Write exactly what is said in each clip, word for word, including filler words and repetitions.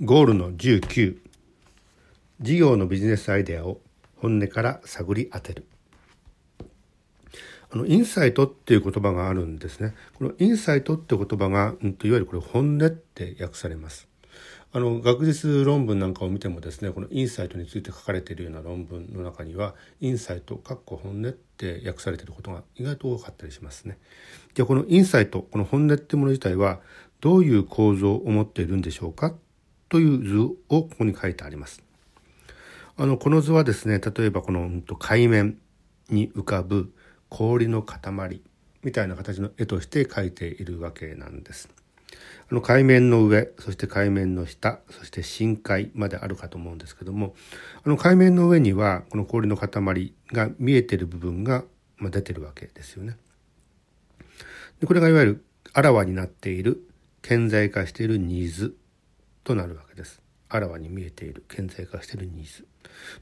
ゴールのじゅうきゅう、事業のビジネスアイデアを本音から探り当てる。あのインサイトっていう言葉があるんですね。このインサイトって言葉が、うん、といわゆるこれ本音って訳されます。あの学術論文なんかを見てもですね、このインサイトについて書かれているような論文の中にはインサイト（本音）って訳されていることが意外と多かったりしますね。じゃあこのインサイト、この本音ってもの自体はどういう構造を持っているんでしょうかという図をここに書いてあります。あのこの図はですね、例えばこの海面に浮かぶ氷の塊みたいな形の絵として描いているわけなんです。あの海面の上、そして海面の下、そして深海まであるかと思うんですけども、あの海面の上にはこの氷の塊が見えている部分が出ているわけですよね。でこれがいわゆるあらわになっている、顕在化しているニーズとなるわけです。あらわに見えている、顕在化しているニーズ、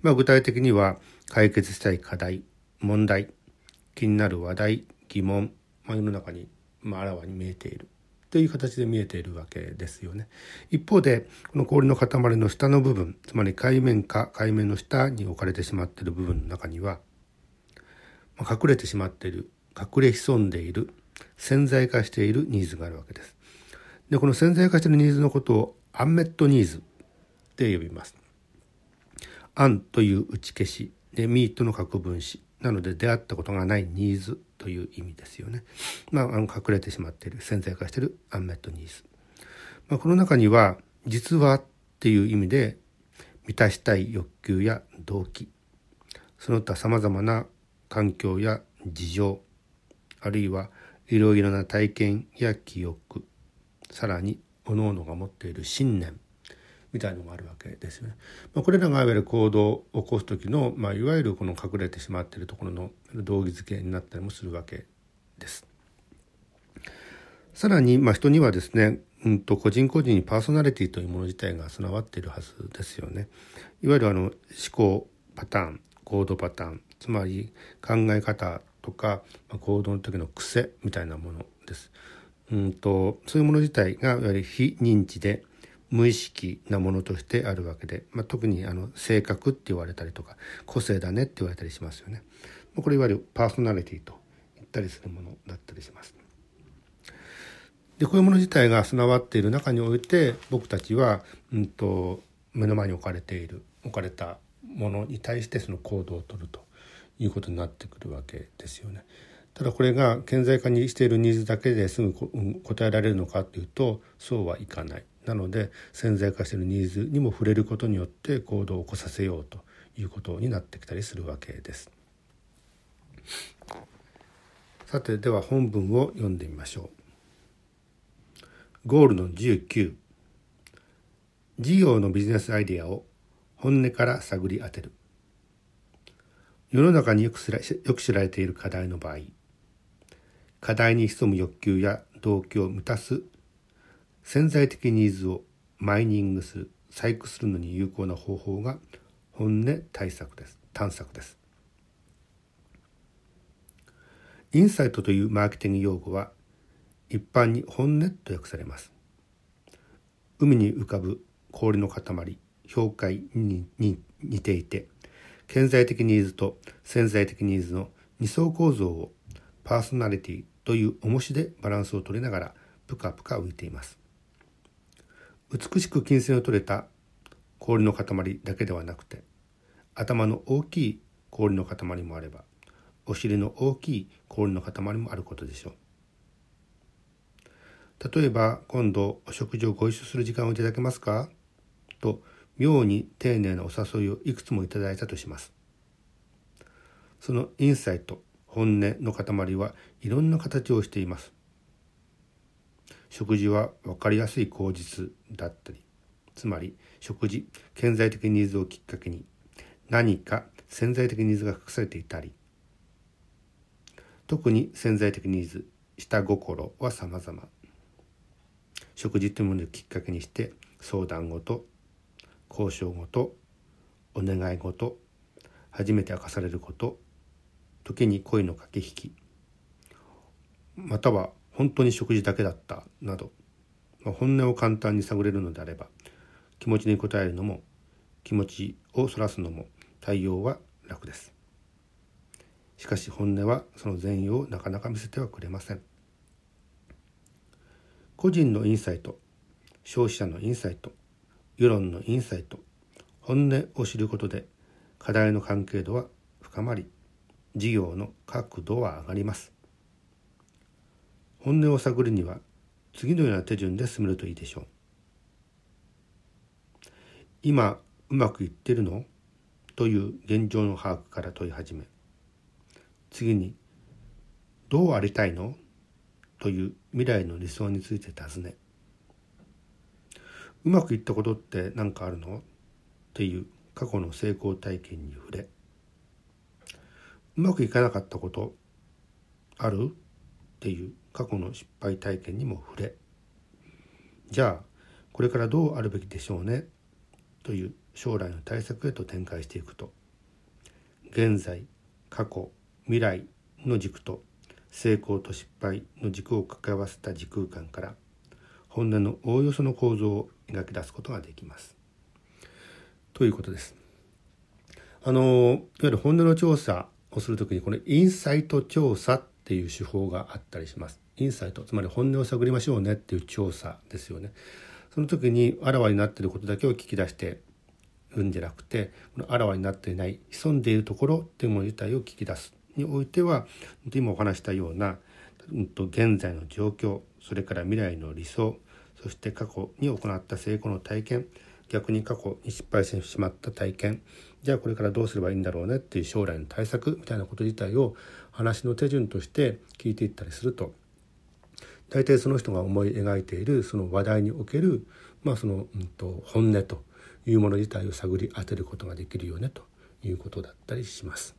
まあ、具体的には解決したい課題、問題、気になる話題、疑問、まあ、世の中に、まあ、あらわに見えているという形で見えているわけですよね。一方でこの氷の塊の下の部分、つまり海面下、海面の下に置かれてしまっている部分の中には、まあ、隠れてしまっている、隠れ潜んでいる、潜在化しているニーズがあるわけです。でこの潜在化しているニーズのことをアンメットニーズって呼びます。アンという打ち消しでミートの核分子なので、出会ったことがないニーズという意味ですよね。まあ、あの隠れてしまっている、潜在化しているアンメットニーズ、まあ、この中には実はっていう意味で満たしたい欲求や動機、その他さまざまな環境や事情、あるいはいろいろな体験や記憶、さらに各々が持っている信念みたいなのがあるわけですよね。まあ、これらがいわゆる行動を起こす時の、まあ、いわゆるこの隠れてしまっているところの道義づけになったりもするわけです。さらに、まあ、人にはですね、うんと個人個人にパーソナリティというもの自体が備わっているはずですよね。いわゆるあの思考パターン、行動パターン、つまり考え方とか、まあ、行動の時の癖みたいなものです。うんとそういうもの自体がいわゆる非認知で無意識なものとしてあるわけで、まあ、特にあの性格って言われたりとか個性だねって言われたりしますよね。これいわゆるパーソナリティと言ったりするものだったりします。でこういうもの自体が備わっている中において、僕たちは、うん、と目の前に置かれている置かれたものに対してその行動をとるということになってくるわけですよね。ただこれが顕在化にしているニーズだけですぐ答えられるのかというと、そうはいかない。なので潜在化しているニーズにも触れることによって行動を起こさせようということになってきたりするわけです。さて、では本文を読んでみましょう。ゴールのじゅうきゅう、事業のビジネスアイデアを本音から探り当てる。世の中によく知られている課題の場合、課題に潜む欲求や動機を満たす潜在的ニーズをマイニングする、採掘するのに有効な方法が本音探索です。探索です。インサイトというマーケティング用語は一般に本音と訳されます。海に浮かぶ氷の塊、氷塊に似ていて、顕在的ニーズと潜在的ニーズの二層構造をパーソナリティという重しでバランスを取りながらぷかぷか浮いています。美しく均線を取れた氷の塊だけではなくて、頭の大きい氷の塊もあれば、お尻の大きい氷の塊もあることでしょう。例えば、今度お食事をご一緒する時間をいただけますかと、妙に丁寧なお誘いをいくつもいただいたとします。そのインサイト、本音の塊はいろんな形をしています。食事は分かりやすい口実だったり、つまり食事、顕在的ニーズをきっかけに何か潜在的ニーズが隠されていたり、特に潜在的ニーズ、下心は様々。食事というものをきっかけにして相談事、交渉事、お願い事、初めて明かされること、時に恋の駆け引き、または本当に食事だけだったなど、まあ、本音を簡単に探れるのであれば、気持ちに応えるのも気持ちをそらすのも対応は楽です。しかし本音はその全容をなかなか見せてはくれません。個人のインサイト、消費者のインサイト、世論のインサイト、本音を知ることで課題の関係度は深まり、事業の確度は上がります。本音を探るには次のような手順で進めるといいでしょう。今うまくいってるの？という現状の把握から問い始め、次にどうありたいの？という未来の理想について尋ね、うまくいったことって何かあるの？という過去の成功体験に触れ、うまくいかなかったことある？っていう過去の失敗体験にも触れ、じゃあこれからどうあるべきでしょうね？という将来の対策へと展開していくと、現在、過去、未来の軸と成功と失敗の軸を掛け合わせた時空間から本音のおおよその構造を描き出すことができますということです。あのいわゆる本音の調査をするときに、このインサイト調査っていう手法があったりします。インサイト、つまり本音を探りましょうねっていう調査ですよね。その時にあらわになっていることだけを聞き出しているんじゃなくて、このあらわになっていない潜んでいるところっていうもの自体を聞き出すにおいては、今お話したような現在の状況、それから未来の理想、そして過去に行った成功の体験、逆に過去に失敗してしまった体験、じゃあこれからどうすればいいんだろうねっていう将来の対策みたいなこと自体を話の手順として聞いていったりすると、大体その人が思い描いているその話題における、まあそのうんと本音というもの自体を探り当てることができるよねということだったりします。